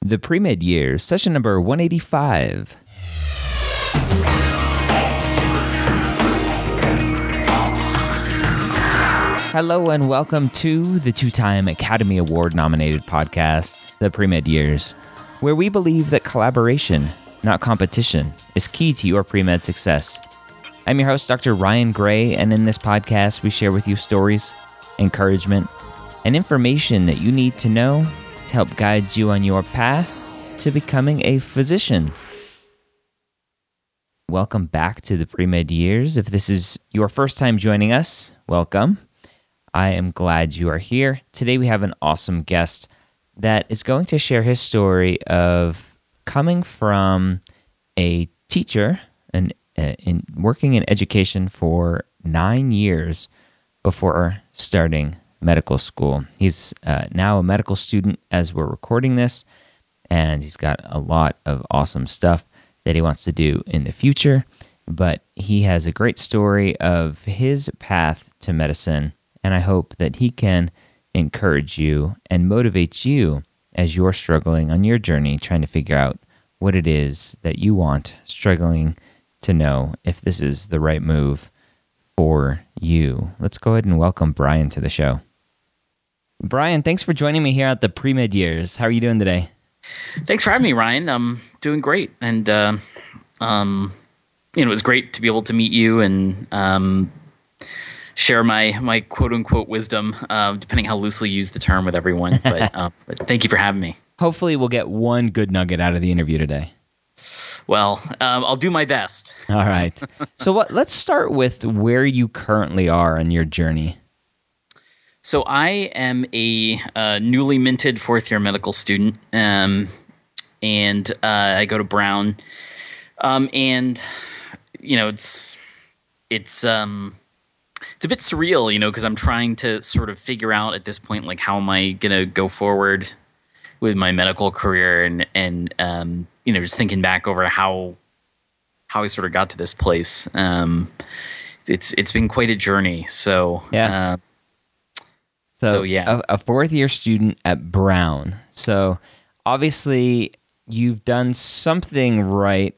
The Pre-Med Years, session number 185. Hello and welcome to the two-time Academy Award-nominated podcast, The Pre-Med Years, where we believe that collaboration, not competition, is key to your pre-med success. I'm your host, Dr. Ryan Gray, and in this podcast, we share with you stories, encouragement, and information that you need to know to help guide you on your path to becoming a physician. Welcome back to the Pre-Med Years. If this is your first time joining us, welcome. I am glad you are here. Today we have an awesome guest that is going to share his story of coming from a teacher and working in education for 9 years before starting medical school. He's now a medical student as we're recording this, and he's got a lot of awesome stuff that he wants to do in the future, but he has a great story of his path to medicine, and I hope that he can encourage you and motivate you as you're struggling on your journey, trying to figure out what it is that you want, struggling to know if this is the right move for you. Let's go ahead and welcome Brian to the show. Brian, thanks for joining me here at the Pre-Med Years. How are you doing today? Thanks for having me, Ryan. I'm doing great. And, it was great to be able to meet you and share my quote-unquote wisdom, depending how loosely you use the term with everyone. But thank you for having me. Hopefully we'll get one good nugget out of the interview today. Well, I'll do my best. All right. So let's start with where you currently are on your journey. So I am a newly minted fourth-year medical student, and I go to Brown. It's a bit surreal, because I'm trying to sort of figure out at this point, like, how am I going to go forward with my medical career and just thinking back over how I sort of got to this place. It's been quite a journey. So, yeah. A fourth-year student at Brown. So obviously you've done something right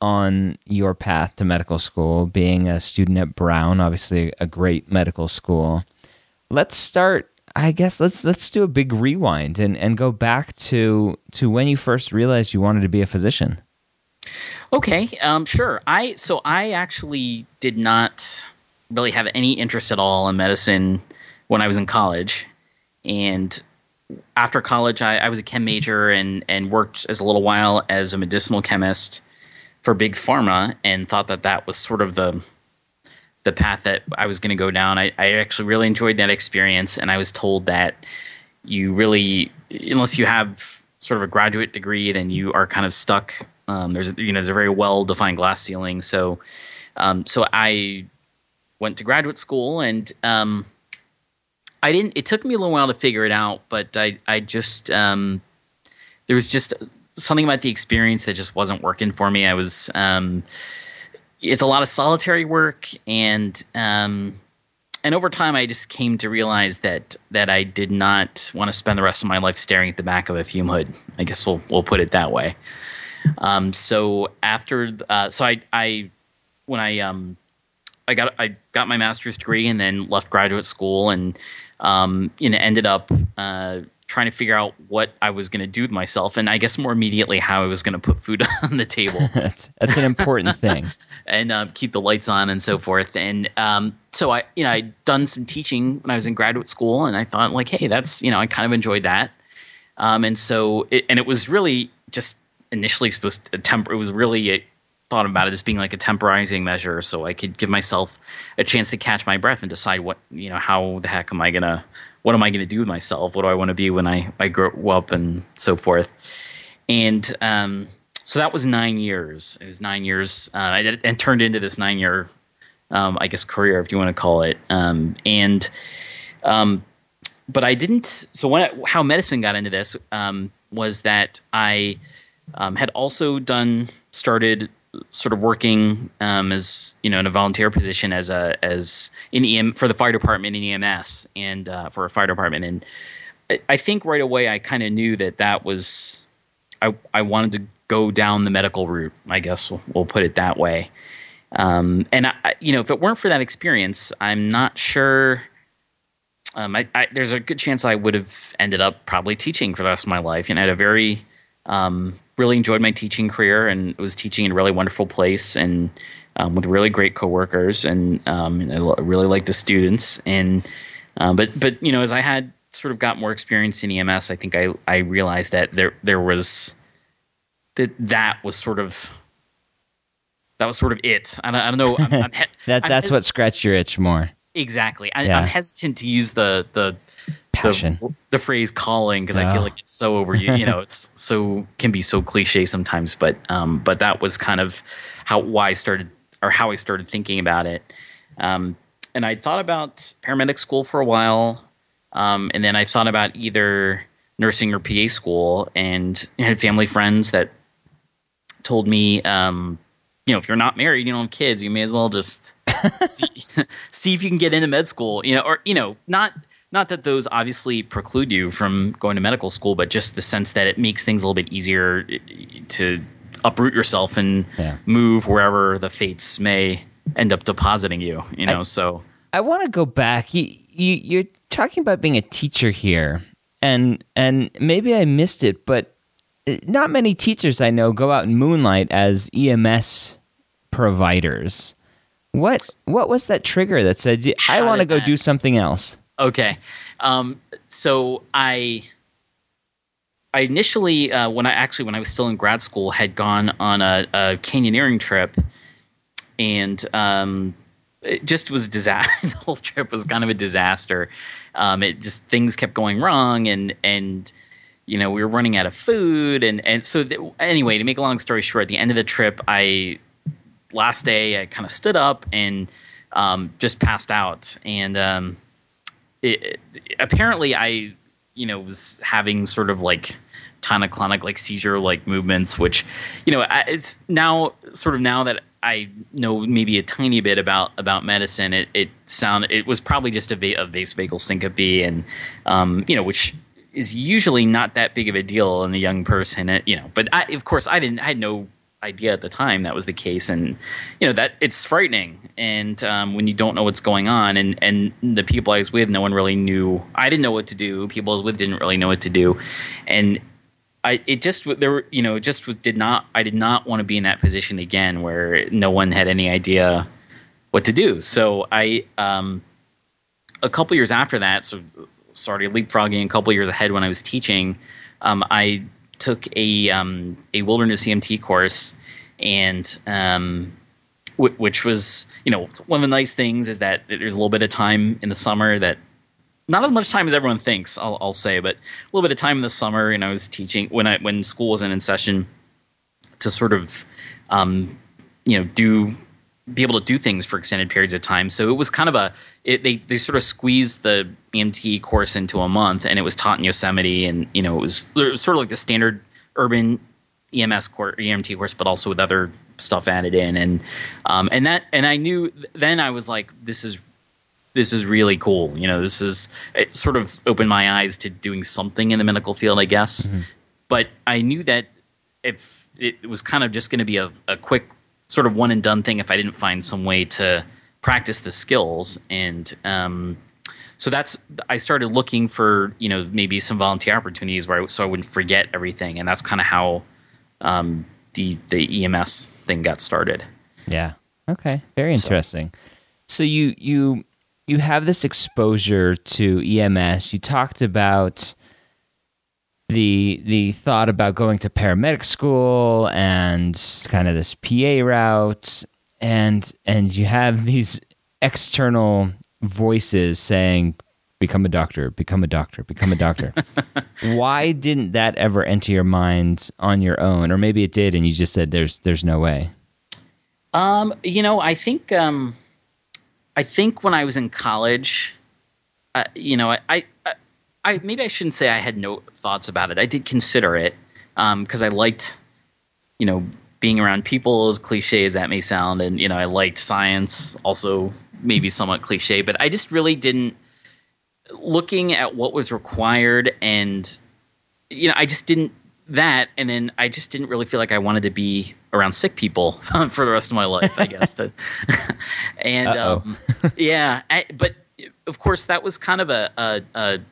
on your path to medical school, being a student at Brown, obviously a great medical school. Let's start, I guess, let's do a big rewind and go back to when you first realized you wanted to be a physician. Okay, sure. I actually did not really have any interest at all in medicine when I was in college. And after college, I was a chem major and worked as a little while as a medicinal chemist for big pharma, and thought that was sort of the path that I was going to go down. I actually really enjoyed that experience, and I was told that you really, unless you have sort of a graduate degree, then you are kind of stuck. There's a very well defined glass ceiling. So I went to graduate school, and I didn't. It took me a little while to figure it out, but I just there was just something about the experience that just wasn't working for me. I was, it's a lot of solitary work, and over time I just came to realize that I did not want to spend the rest of my life staring at the back of a fume hood. I guess we'll put it that way. So when I got my master's degree and then left graduate school and ended up trying to figure out what I was going to do with myself, and I guess more immediately how I was going to put food on the table. That's an important thing. And keep the lights on and so forth. And so I'd done some teaching when I was in graduate school, and I thought like, hey, that's, I kind of enjoyed that. And it was really just initially supposed to thought about it as being like a temporizing measure, so I could give myself a chance to catch my breath and decide what, how the heck am I gonna, what am I gonna do with myself? What do I want to be when I grow up and so forth? And so that was 9 years. It was 9 years, and turned into this 9-year, career, if you want to call it. But I didn't. So how medicine got into this was that I had also started. Sort of working as in a volunteer position for the fire department in EMS and for a fire department, and I think right away I kind of knew that was I wanted to go down the medical route. I guess we'll put it that way. And if it weren't for that experience, I'm not sure. There's a good chance I would have ended up probably teaching for the rest of my life, and had a very really enjoyed my teaching career and was teaching in a really wonderful place and with really great coworkers, and I really liked the students. And but as I had sort of got more experience in EMS, I think I realized that there was that was sort of it. I don't know. That's what scratched your itch more. Exactly. I'm hesitant to use the passion, the phrase calling, because I feel like it's so over, it's so, can be so cliche sometimes, but that was kind of how I started thinking about it. And I thought about paramedic school for a while. And then I thought about either nursing or PA school, and I had family friends that told me, if you're not married, you don't have kids, you may as well just see if you can get into med school, not that those obviously preclude you from going to medical school, but just the sense that it makes things a little bit easier to uproot yourself and move wherever the fates may end up depositing you, so. I want to go back. You're talking about being a teacher here, and maybe I missed it, but not many teachers I know go out in moonlight as EMS providers. What was that trigger that said, I want to go do something else? Okay. So I initially, when I was still in grad school, had gone on a canyoneering trip, and it just was a disaster. The whole trip was kind of a disaster. Things kept going wrong, and we were running out of food. Anyway, to make a long story short, at the end of the trip, last day, I kind of stood up and just passed out. And apparently I, was having sort of like tonic-clonic, like seizure-like movements, which, it's now that I know maybe a tiny bit about medicine, it was probably just a vasovagal syncope, and, which is usually not that big of a deal in a young person, but I had no idea at the time that was the case, and that it's frightening, and when you don't know what's going on, and the people I was with, no one really knew. I didn't know what to do, people I was with didn't really know what to do, and I did not want to be in that position again where no one had any idea what to do. So I a couple years after that, so sorry, leapfrogging a couple years ahead, when I was teaching, I took a wilderness EMT course, and which was, one of the nice things is that there's a little bit of time in the summer, that not as much time as everyone thinks, I'll say, but a little bit of time in the summer. And I was teaching when school wasn't in session, to sort of be able to do things for extended periods of time. So it was kind of they sort of squeezed the EMT course into a month, and it was taught in Yosemite, and it was sort of like the standard urban EMT course, but also with other stuff added in, and I knew then I was like, this is really cool. You know, it sort of opened my eyes to doing something in the medical field, I guess. Mm-hmm. But I knew that if it was kind of just going to be a quick sort of one and done thing if I didn't find some way to practice the skills. And so I started looking for, you know, maybe some volunteer opportunities so I wouldn't forget everything. And that's kind of how the EMS thing got started. Yeah. Okay. Very interesting. So you have this exposure to EMS. You talked about the thought about going to paramedic school and kind of this PA route, and you have these external voices saying, become a doctor, become a doctor, become a doctor. Why didn't that ever enter your mind on your own? Or maybe it did and you just said there's no way. I think when I was in college, I maybe I shouldn't say I had no thoughts about it. I did consider it because I liked, you know, being around people, as cliche as that may sound. And, you know, I liked science, also maybe somewhat cliche. But I just really didn't – looking at what was required and, you know, I just didn't – that and then I just didn't really feel like I wanted to be around sick people for the rest of my life, I guess. And yeah. But, of course, that was kind of a –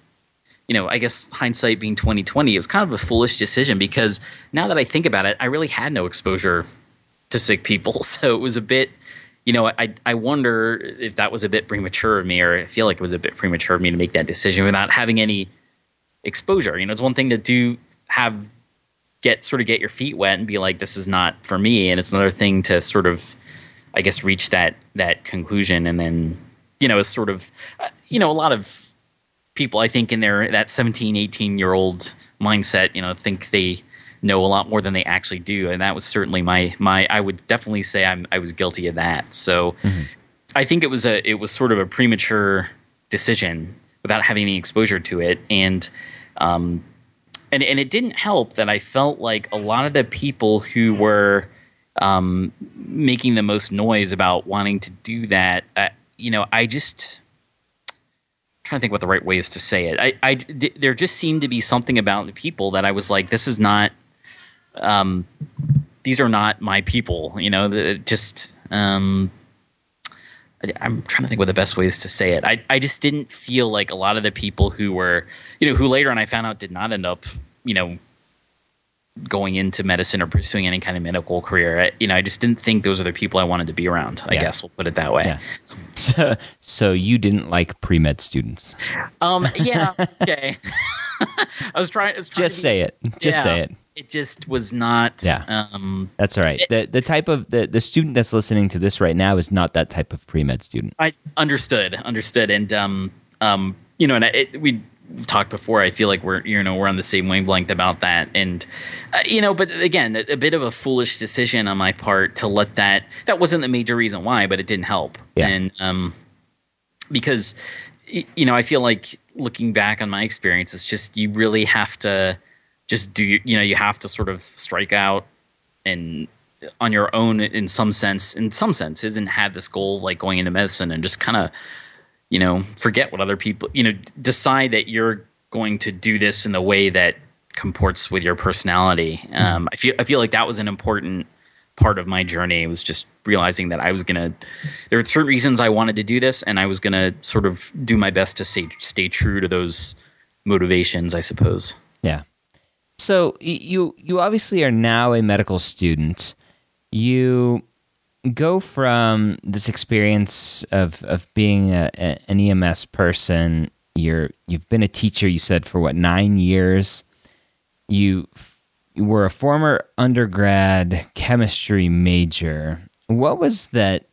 you know, I guess hindsight being 20/20, it was kind of a foolish decision because now that I think about it, I really had no exposure to sick people. So it was a bit, you know, I wonder if that was a bit premature of me, or I feel like it was a bit premature of me to make that decision without having any exposure. You know, it's one thing to get your feet wet and be like, this is not for me. And it's another thing to sort of, I guess, reach that conclusion. And then, you know, it's sort of, you know, a lot of people, I think, in that 17, 18-year-old mindset, you know, think they know a lot more than they actually do, and that was certainly my. I would definitely say I was guilty of that. So, mm-hmm. I think it was sort of a premature decision without having any exposure to it, and it didn't help that I felt like a lot of the people who were making the most noise about wanting to do that, you know, I just. Trying to think what the right way is to say it. There just seemed to be something about the people that I was like, this is not, these are not my people, you know, I'm trying to think what the best way is to say it. I just didn't feel like a lot of the people who were, you know, who later on I found out did not end up, you know, going into medicine or pursuing any kind of medical career. You know, I just didn't think those are the people I wanted to be around, I guess we'll put it that way. Yeah. So you didn't like pre-med students. Yeah. Okay. I was trying just to say it. Just say it. It just was not. Yeah. That's all right. The type of the student that's listening to this right now is not that type of pre-med student. I understood. And, you know, and we've talked before. I feel like we're on the same wavelength about that. And, you know, but again, a bit of a foolish decision on my part to let that wasn't the major reason why, but it didn't help. Yeah. And, because, you know, I feel like looking back on my experience, it's just, you really have to just do, you know, you have to sort of strike out and on your own in some sense, isn't have this goal of like going into medicine and just kind of, you know, forget what other people, you know, decide that you're going to do this in the way that comports with your personality. I feel like that was an important part of my journey, was just realizing that I was going to, there were certain reasons I wanted to do this, and I was going to sort of do my best to stay true to those motivations, I suppose. Yeah. So you obviously are now a medical student. You go from this experience of being an EMS person. You've been a teacher, you said, for what, 9 years? You were a former undergrad chemistry major. What was that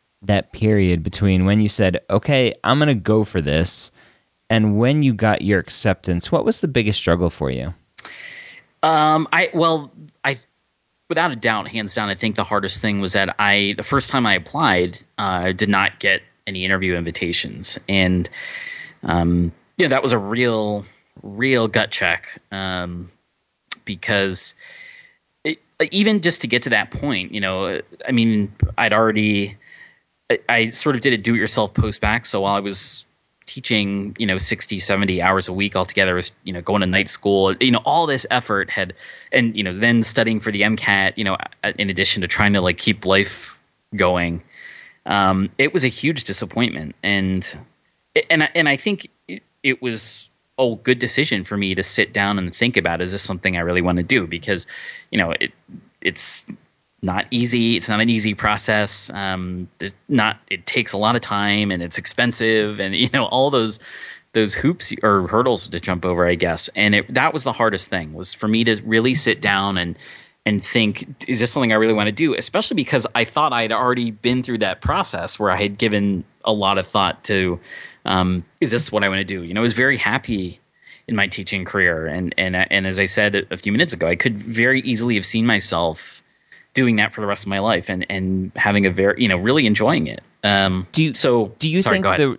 period between when you said, okay, I'm going to go for this, and when you got your acceptance? What was the biggest struggle for you? Without a doubt, hands down, I think the hardest thing was that the first time I applied, I did not get any interview invitations. And, yeah, that was a real gut check, because even just to get to that point, you know, I mean, I'd already, I sort of did a do-it-yourself post-bac. So while I was teaching, you know, 60, 70 hours a week altogether, I was, you know, going to night school, you know, all this effort had, and, you know, then studying for the MCAT, you know, in addition to trying to like keep life going, it was a huge disappointment. And I think it was a good decision for me to sit down and think about, is this something I really want to do? Because, you know, it's not easy. It's not an easy process. It takes a lot of time and it's expensive, and, you know, all those hoops or hurdles to jump over, I guess. And that was the hardest thing, was for me to really sit down and think, is this something I really want to do? Especially because I thought I had already been through that process where I had given a lot of thought to, is this what I want to do? You know, I was very happy in my teaching career. And as I said a few minutes ago, I could very easily have seen myself doing that for the rest of my life and having a very, you know, really enjoying it. Do you think the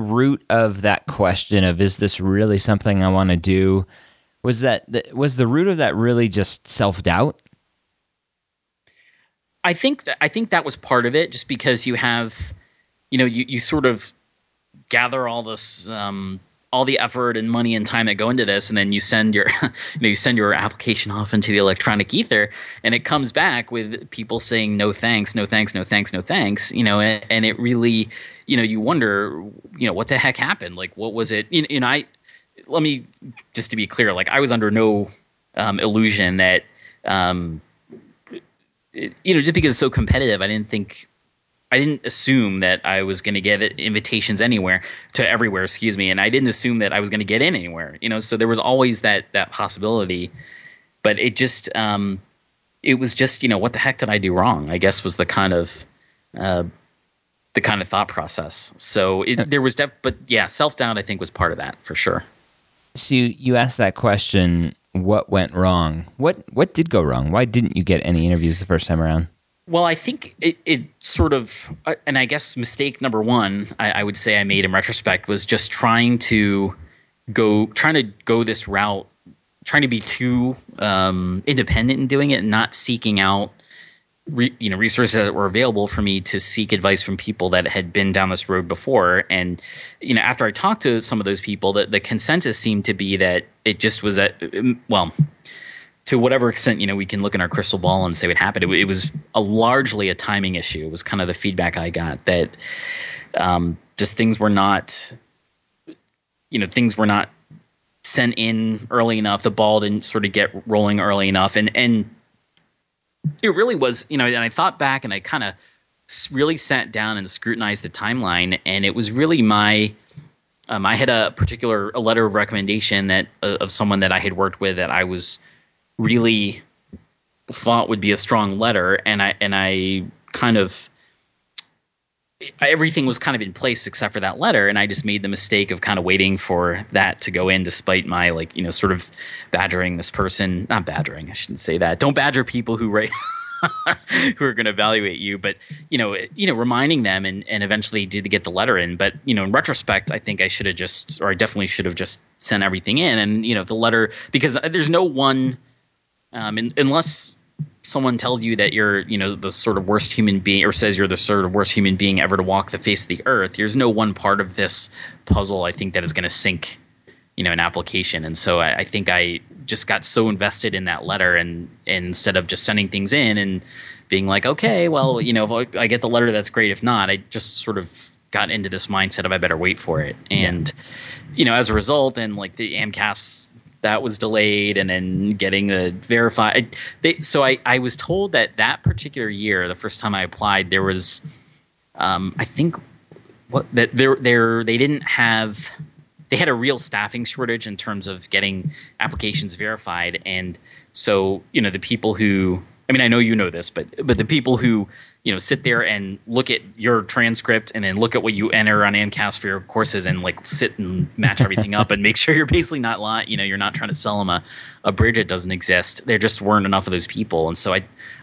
root of that question of, is this really something I want to do, was the root of that really just self-doubt? I think that was part of it, just because you have, you know, you sort of gather all this, all the effort and money and time that go into this, and then you send your, you know, you send your application off into the electronic ether, and it comes back with people saying no thanks, no thanks, no thanks, no thanks. You know, and it really, you know, you wonder, you know, what the heck happened? Like, what was it? You know, let me just to be clear, like I was under no illusion that, you know, just because it's so competitive, I didn't assume that I was going to get invitations everywhere. Excuse me. And I didn't assume that I was going to get in anywhere, you know, so there was always that possibility, but it just, it was just, you know, what the heck did I do wrong? I guess was the kind of thought process. So self-doubt I think was part of that for sure. So you asked that question, what went wrong? What did go wrong? Why didn't you get any interviews the first time around? Well, I think it sort of, and I guess mistake number one, I would say I made in retrospect, was just trying to go this route, trying to be too independent in doing it, and not seeking out resources that were available for me to seek advice from people that had been down this road before. And, you know, after I talked to some of those people, the consensus seemed to be that it just was to whatever extent, you know, we can look in our crystal ball and say what happened. It was largely a timing issue. It was kind of the feedback I got that just things were not sent in early enough. The ball didn't sort of get rolling early enough. And it really was, you know, and I thought back and I kind of really sat down and scrutinized the timeline. And it was really my I had a letter of recommendation that of someone that I had worked with that I was really thought would be a strong letter, and I kind of everything was kind of in place except for that letter, and I just made the mistake of kind of waiting for that to go in, despite my, like, you know, sort of badgering this person. Not badgering, I shouldn't say that. Don't badger people who write who are going to evaluate you, but you know, reminding them, and eventually did get the letter in. But, you know, in retrospect, I think I definitely should have just sent everything in, and, you know, the letter, because there's no one. Unless someone tells you that you're, you know, the sort of worst human being, or says you're the sort of worst human being ever to walk the face of the earth, there's no one part of this puzzle, I think, that is going to sink, you know, an application. And so I think I just got so invested in that letter, and instead of just sending things in and being like, okay, well, you know, if I get the letter, that's great. If not, I just sort of got into this mindset of I better wait for it. And, you know, as a result, then, like, the AMCAS, that was delayed, and then getting the verified. So I was told that particular year, the first time I applied, there was, they had a real staffing shortage in terms of getting applications verified. And so, you know, the people who, I mean, I know you know this, but the people who, you know, sit there and look at your transcript and then look at what you enter on AMCAS for your courses, and, like, sit and match everything up and make sure you're basically not lying. You know, you're not trying to sell them a bridge that doesn't exist. There just weren't enough of those people. And so I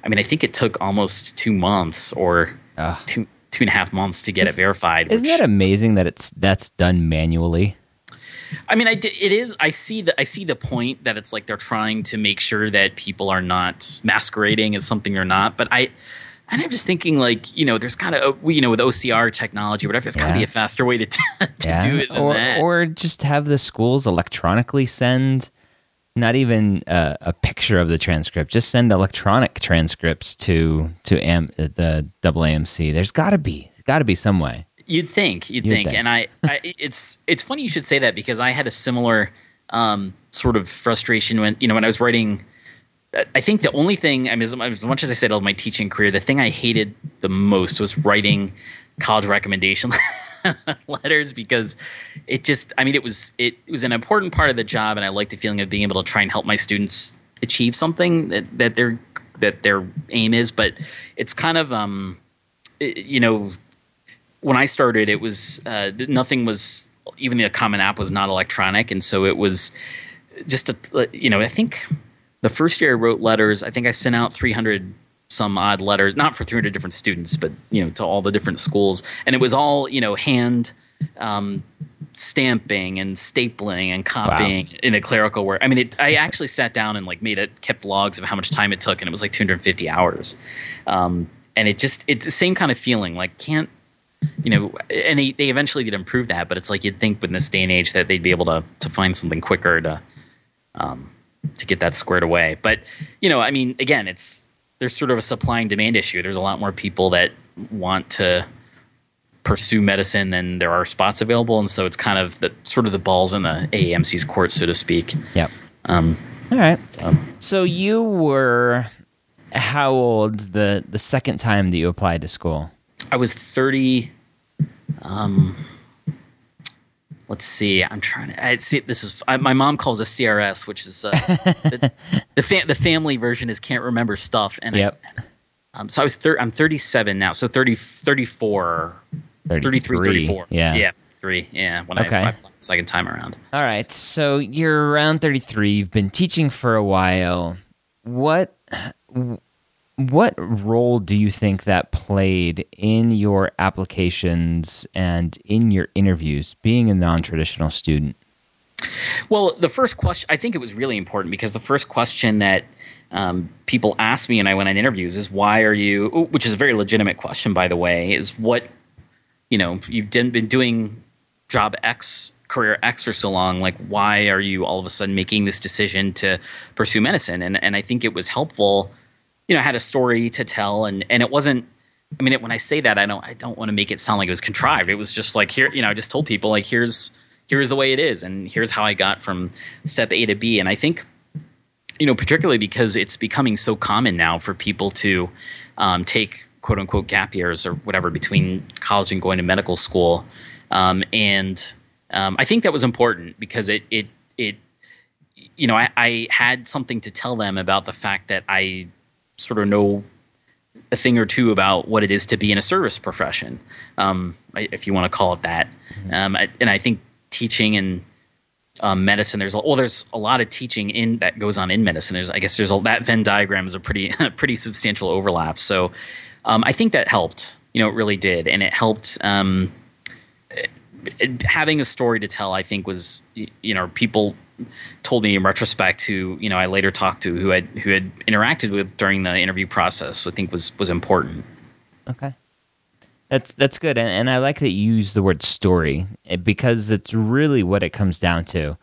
mean, I think it took almost 2 months or two and a half months to get it verified. Isn't that amazing that that's done manually? I mean, it is. I see the point that it's like they're trying to make sure that people are not masquerading as something they're not. But I'm just thinking, like, you know, there's kind of, you know, with OCR technology or whatever, there's got to be a faster way to do it than that. Or just have the schools electronically send, not even a picture of the transcript, just send electronic transcripts to the AAMC. There's got to be some way. You'd think. And it's funny you should say that, because I had a similar sort of frustration when I was writing. I think the only thing, I mean, as much as I said of my teaching career, the thing I hated the most was writing college recommendation letters, because it just, I mean, it was an important part of the job, and I liked the feeling of being able to try and help my students achieve something that their aim is. But it's kind of, you know, when I started, it was nothing was, even the Common App was not electronic, and so it was just I think the first year I wrote letters, I think I sent out 300 some odd letters, not for 300 different students, but, you know, to all the different schools, and it was all, you know, hand stamping and stapling and copying in a clerical work. I mean, I actually sat down and like kept logs of how much time it took, and it was like 250 hours, and it's the same kind of feeling, like can't. You know, and they eventually did improve that, but it's like you'd think in this day and age that they'd be able to find something quicker to get that squared away. But, you know, I mean, again, there's sort of a supply and demand issue. There's a lot more people that want to pursue medicine than there are spots available, and so it's kind of the balls in the AAMC's court, so to speak. Yep. All right. So you were how old the second time that you applied to school? I was 30. Let's see. I'm trying to. I see. This is my mom calls a CRS, which is the family version is can't remember stuff. And yep. So I was I'm 37 now. So 33, 34. Yeah. 3. Yeah. When I applied the second time around. All right. So you're around 33. You've been teaching for a while. What role do you think that played in your applications and in your interviews, being a non-traditional student? Well, the first question, I think it was really important, because the first question that people asked me and I went on interviews is, why are you, which is a very legitimate question, by the way, is what, you know, you've been doing job X, career X for so long, like why are you all of a sudden making this decision to pursue medicine? And I think it was helpful. You know, I had a story to tell, and it wasn't. I mean, when I say that, I don't want to make it sound like it was contrived. It was just like, here, you know, I just told people, like, here's the way it is, and here's how I got from step A to B. And I think, you know, particularly because it's becoming so common now for people to take quote unquote gap years or whatever between college and going to medical school, I think that was important, because it you know, I had something to tell them about the fact that I sort of know a thing or two about what it is to be in a service profession, if you want to call it that. Mm-hmm. And I think teaching and medicine, there's a lot of teaching in that goes on in medicine. That Venn diagram is a pretty substantial overlap. So I think that helped. You know, it really did, and it helped. Having a story to tell, I think, was, you know, people told me in retrospect who, you know, I later talked to who had interacted with during the interview process, I think was important. Okay. That's good. And I like that you use the word story, because it's really what it comes down to.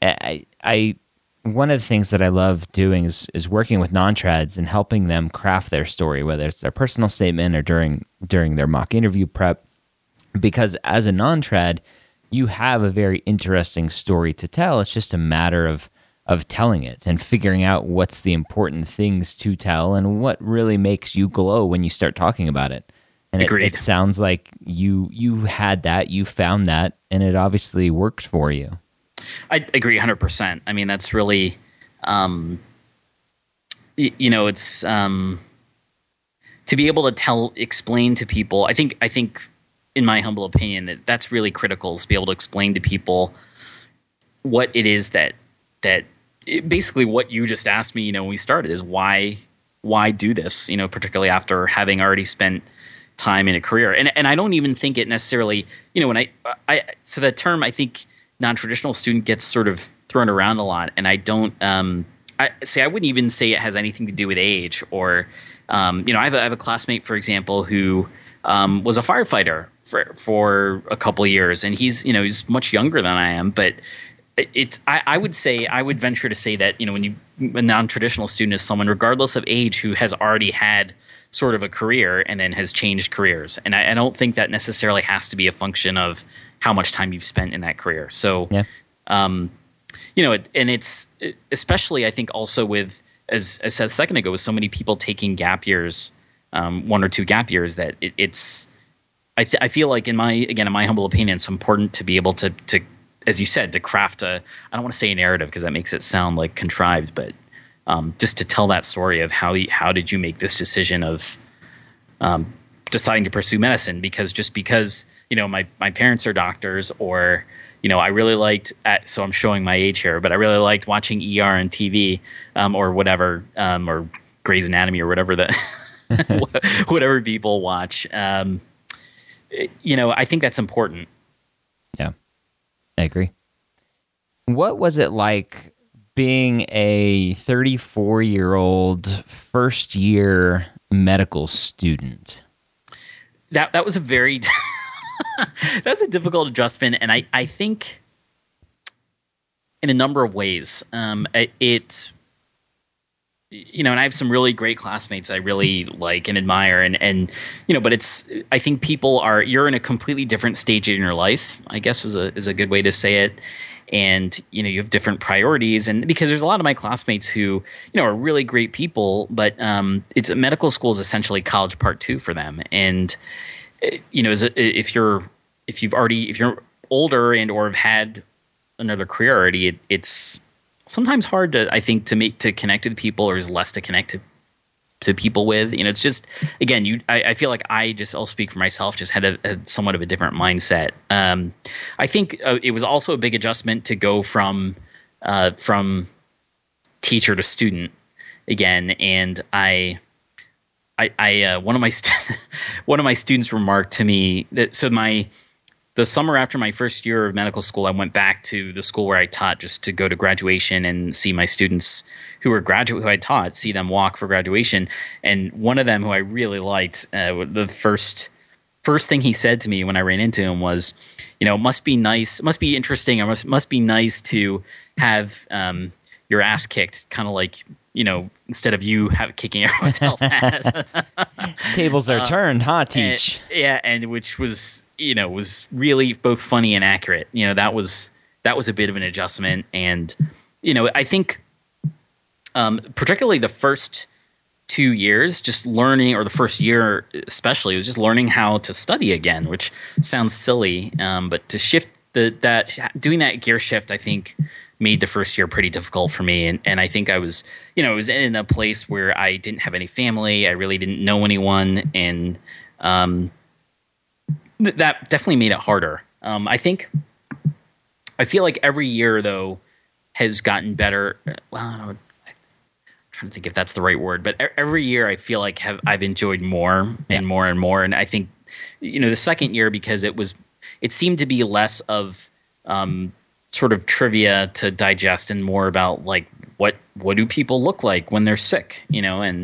I one of the things that I love doing is working with non-trads and helping them craft their story, whether it's their personal statement or during their mock interview prep, because as a non-trad, you have a very interesting story to tell. It's just a matter of telling it and figuring out what's the important things to tell and what really makes you glow when you start talking about it. And it sounds like you had that, you found that, and it obviously worked for you. I agree 100%. I mean, that's really, you know, it's to be able to explain to people, I think in my humble opinion, that's really critical, is to be able to explain to people what it is that basically what you just asked me, you know, when we started, is why do this, you know, particularly after having already spent time in a career. And I don't even think it necessarily, you know, when I so the term, I think non-traditional student gets sort of thrown around a lot, and I don't I wouldn't even say it has anything to do with age or I have a classmate, for example, who was a firefighter for a couple of years, and he's much younger than I am, but I would venture to say that when a non-traditional student is someone, regardless of age, who has already had sort of a career and then has changed careers. And I don't think that necessarily has to be a function of how much time you've spent in that career. So, yeah. And it's especially, I think, also with, as I said a second ago, with so many people taking gap years, one or two gap years, that I feel like in my humble opinion, it's important to be able to, as you said, to craft I don't want to say a narrative because that makes it sound like contrived, but just to tell that story of how did you make this decision of deciding to pursue medicine? Because just because, my parents are doctors, or, I really liked, so I'm showing my age here, but I really liked watching ER on TV or whatever, or Grey's Anatomy or whatever whatever people watch. I think that's important. Yeah. I agree. What was it like being a 34-year-old first-year medical student? That was a very that's a difficult adjustment, and I think in a number of ways. And I have some really great classmates I really like and admire, but I think you're in a completely different stage in your life, I guess is a good way to say it. And, you have different priorities, and because there's a lot of my classmates who, are really great people, but, it's medical school is essentially college part two for them. And, if you're older and, or have had another career already, it's sometimes hard to connect with people, or is less to connect to people with. It's just, again, I feel like I'll speak for myself, just had a somewhat of a different mindset. I think it was also a big adjustment to go from teacher to student again. And I one of my students remarked to me that, the summer after my first year of medical school, I went back to the school where I taught just to go to graduation and see my students who I taught, see them walk for graduation. And one of them who I really liked, the first thing he said to me when I ran into him was, it must be nice, must be interesting, or must be nice to have your ass kicked, kind of like, instead of you kicking everyone else's ass. Tables are turned, huh, Teach? And which was, was really both funny and accurate. That was a bit of an adjustment. And, I think particularly the first 2 years, just learning, or the first year especially, was just learning how to study again, which sounds silly, but to shift doing that gear shift, I think, made the first year pretty difficult for me. And I think I was, it was in a place where I didn't have any family. I really didn't know anyone. And that definitely made it harder. I feel like every year, though, has gotten better. Well, I'm trying to think if that's the right word, but every year I feel like I've enjoyed more and more and more. And I think, the second year, because it seemed to be less of, sort of trivia to digest and more about like what do people look like when they're sick, and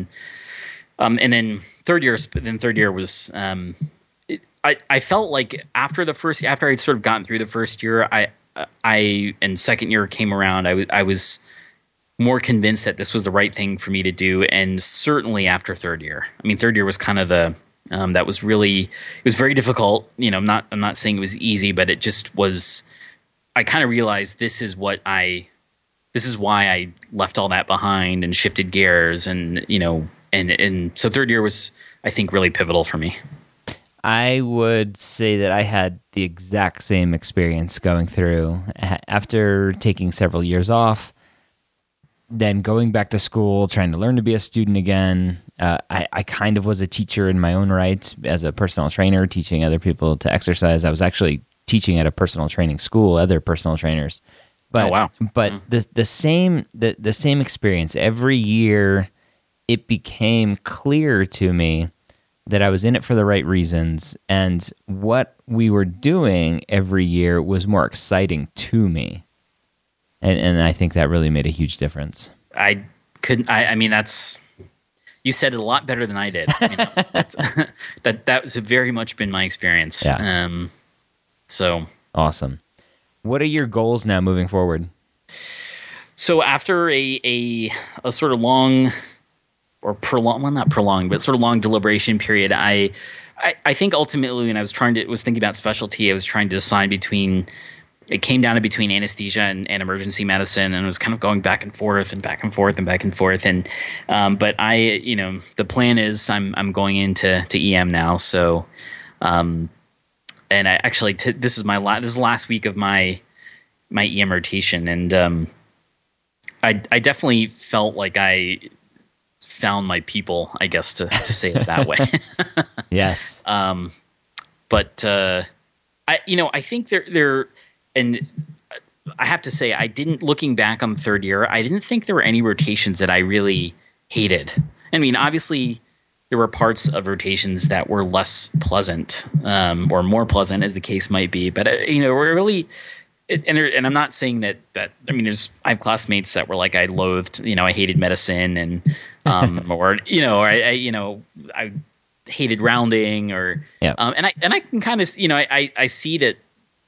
then third year was I felt like after I'd sort of gotten through the first year, I and second year came around, I was more convinced that this was the right thing for me to do, and certainly after third year. I mean, third year was kind of the that was really, it was very difficult. I'm not saying it was easy, but it just was. I kind of realized this is why I left all that behind and shifted gears, and and so third year was, I think, really pivotal for me. I would say that I had the exact same experience going through after taking several years off, then going back to school, trying to learn to be a student again. I kind of was a teacher in my own right as a personal trainer, teaching other people to exercise. I was actually teaching at a personal training school, other personal trainers, but, oh, wow. But the same experience every year, it became clear to me that I was in it for the right reasons, and what we were doing every year was more exciting to me. And I think that really made a huge difference. I mean, that's, you said it a lot better than I did. You know, that's very much been my experience. Yeah. So awesome. What are your goals now moving forward? So after a sort of long or prolonged, well, not prolonged, but sort of long deliberation period, I think ultimately when I was thinking about specialty, I was trying to decide between, it came down to between anesthesia and emergency medicine, and I was kind of going back and forth and back and forth and back and forth. And, but I, you know, the plan is I'm going into EM now. So, and I actually, this is this is the last week of my EM rotation. And, I definitely felt like I found my people, I guess, to say it that way. Yes. But I think there, and I have to say, looking back on third year, I didn't think there were any rotations that I really hated. I mean, obviously there were parts of rotations that were less pleasant, or more pleasant as the case might be, but we're really, and I'm not saying that I mean, I have classmates that were like, I loathed, I hated medicine and, I hated rounding or, yeah. And I can kind of, I see that,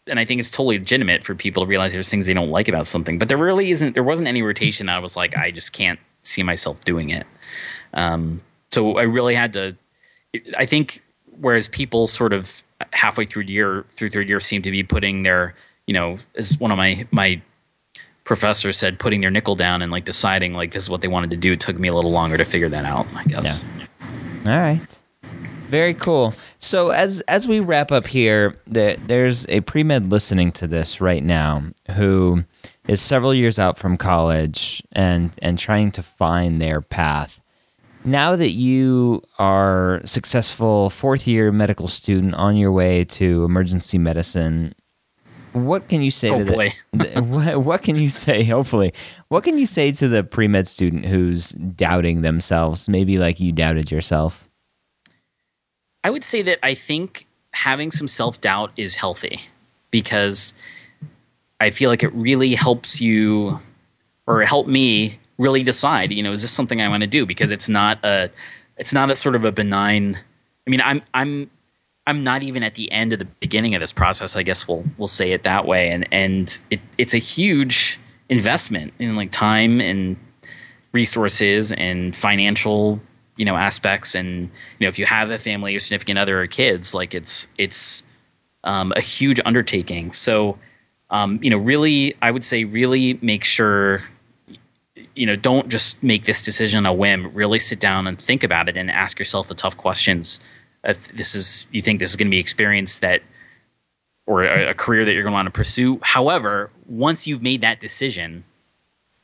and I think it's totally legitimate for people to realize there's things they don't like about something, but there wasn't any rotation. I was like, I just can't see myself doing it. So I really had to, I think, whereas people sort of halfway through third year seem to be putting their, as one of my professors said, putting their nickel down and like deciding like this is what they wanted to do. It took me a little longer to figure that out, I guess. Yeah. All right. Very cool. So as we wrap up here, there's a pre-med listening to this right now who is several years out from college and trying to find their path. Now that you are successful fourth-year medical student on your way to emergency medicine, what can you say what can you say to the pre-med student who's doubting themselves, maybe like you doubted yourself? I would say that I think having some self-doubt is healthy, because I feel like it really helps you, or helped me really decide, is this something I want to do? Because it's not a sort of a benign, I mean, I'm not even at the end of the beginning of this process, I guess we'll say it that way. And it's a huge investment in like time and resources and financial, aspects. And, if you have a family or significant other or kids, like it's a huge undertaking. So, really, I would say really make sure, don't just make this decision on a whim, really sit down and think about it and ask yourself the tough questions. If you think this is going to be experience that, or a career that you're going to want to pursue. However, once you've made that decision,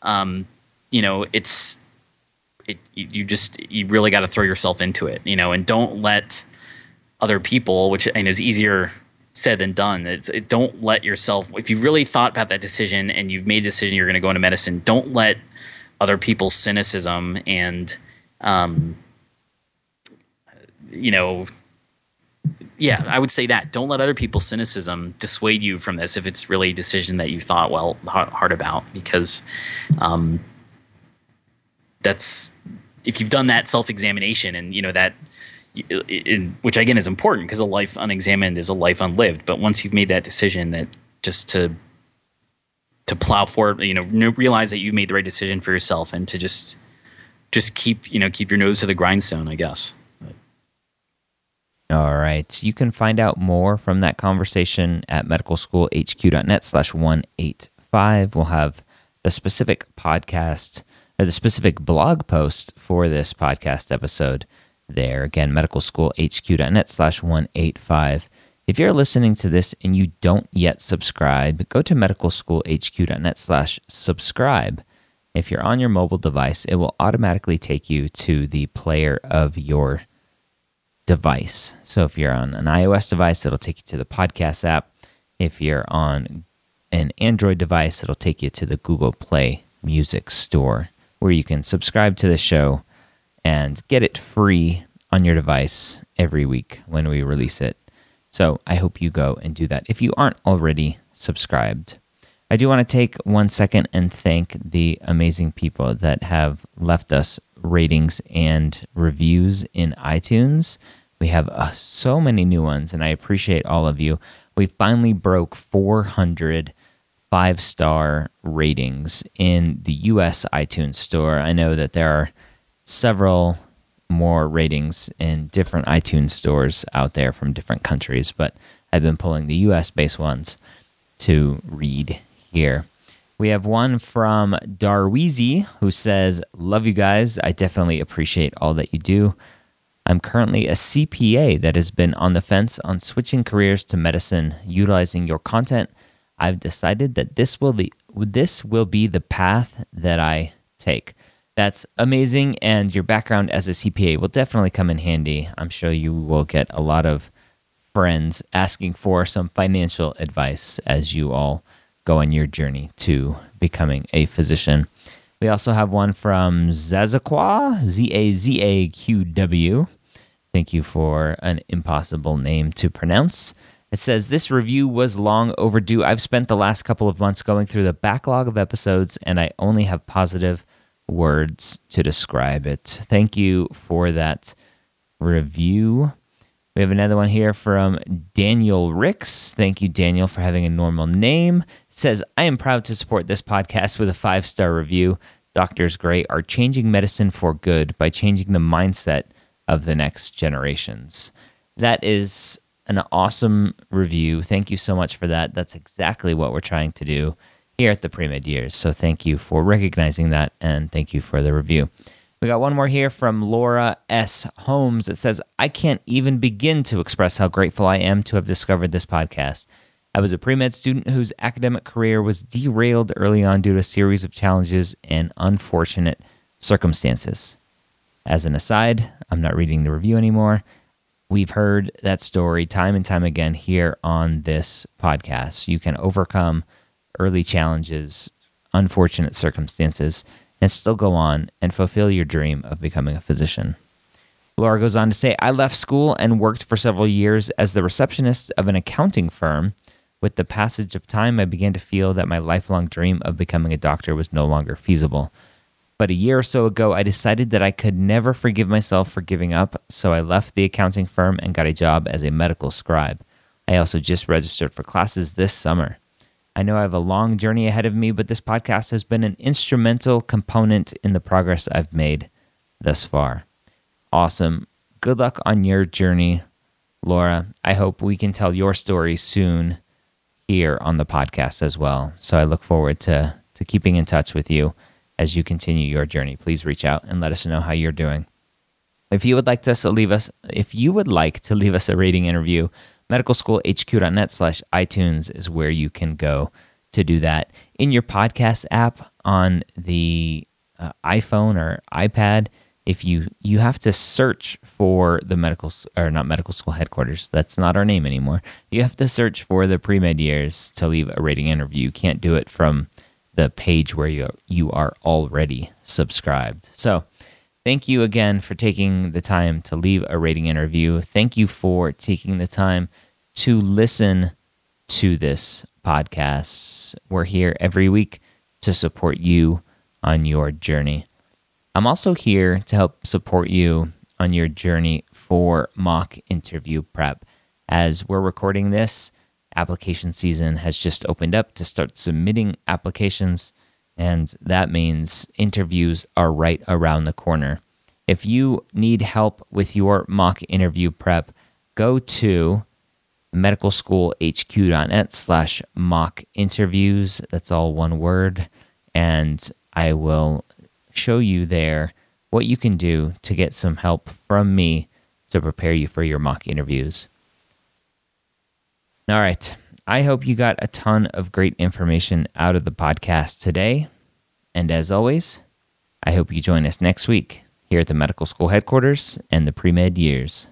you really got to throw yourself into it, and don't let other people, which I know is easier said than done. Don't let yourself, if you've really thought about that decision and you've made the decision, you're going to go into medicine, don't let other people's cynicism and, I would say that don't let other people's cynicism dissuade you from this if it's really a decision that you thought hard about, because that's, if you've done that self-examination and that, which again is important, because a life unexamined is a life unlived. But once you've made that decision, that just to plow forward, realize that you've made the right decision for yourself, and to just keep your nose to the grindstone, I guess. All right. You can find out more from that conversation at medicalschoolhq.net/185. We'll have the specific podcast or the specific blog post for this podcast episode there. Again, medicalschoolhq.net/185. If you're listening to this and you don't yet subscribe, go to medicalschoolhq.net/subscribe. If you're on your mobile device, it will automatically take you to the player of your device. So if you're on an iOS device, it'll take you to the podcast app. If you're on an Android device, it'll take you to the Google Play Music Store, where you can subscribe to the show and get it free on your device every week when we release it. So I hope you go and do that if you aren't already subscribed. I do want to take 1 second and thank the amazing people that have left us ratings and reviews in iTunes. We have so many new ones, and I appreciate all of you. We finally broke 400 5-star ratings in the U.S. iTunes store. I know that there are several more ratings in different iTunes stores out there from different countries, but I've been pulling the U.S.-based ones to read here. We have one from Darweezy, who says, "Love you guys. I definitely appreciate all that you do. I'm currently a CPA that has been on the fence on switching careers to medicine. Utilizing your content, I've decided that this will be the path that I take." That's amazing, and your background as a CPA will definitely come in handy. I'm sure you will get a lot of friends asking for some financial advice as you all go on your journey to becoming a physician. We also have one from Zazaqwa, Zazaqw. Thank you for an impossible name to pronounce. It says, "This review was long overdue. I've spent the last couple of months going through the backlog of episodes, and I only have positive words to describe it." Thank you for that review. We have another one here from Daniel Ricks. Thank you, Daniel, for having a normal name. It says, "I am proud to support this podcast with a 5-star review. Doctors Gray are changing medicine for good by changing the mindset of the next generations." That is an awesome review. Thank you so much for that. That's exactly what we're trying to do here at the Pre-Med Years. So thank you for recognizing that, and thank you for the review. We got one more here from Laura S. Holmes. It says, "I can't even begin to express how grateful I am to have discovered this podcast. I was a pre-med student whose academic career was derailed early on due to a series of challenges and unfortunate circumstances." As an aside, I'm not reading the review anymore. We've heard that story time and time again here on this podcast. You can overcome early challenges, unfortunate circumstances, and still go on and fulfill your dream of becoming a physician. Laura goes on to say, "I left school and worked for several years as the receptionist of an accounting firm. With the passage of time, I began to feel that my lifelong dream of becoming a doctor was no longer feasible. But a year or so ago, I decided that I could never forgive myself for giving up, so I left the accounting firm and got a job as a medical scribe. I also just registered for classes this summer. I know I have a long journey ahead of me, but this podcast has been an instrumental component in the progress I've made thus far." Awesome. Good luck on your journey, Laura. I hope we can tell your story soon here on the podcast as well. So I look forward to keeping in touch with you as you continue your journey. Please reach out and let us know how you're doing. If you would like to leave us a rating and review, medicalschoolhq.net/iTunes is where you can go to do that. In your podcast app on the iPhone or iPad, if you have to search for the medical school headquarters, that's not our name anymore. You have to search for the Pre-Med Years to leave a rating and review. You can't do it from the page where you are already subscribed. So thank you again for taking the time to leave a rating and review. Thank you for taking the time to listen to this podcast. We're here every week to support you on your journey. I'm also here to help support you on your journey for mock interview prep. As we're recording this, application season has just opened up to start submitting applications, and that means interviews are right around the corner. If you need help with your mock interview prep, go to medicalschoolhq.net/mock-interviews. That's all one word. And I will show you there what you can do to get some help from me to prepare you for your mock interviews. All right. I hope you got a ton of great information out of the podcast today. And as always, I hope you join us next week here at the Medical School Headquarters and the Pre-Med Years.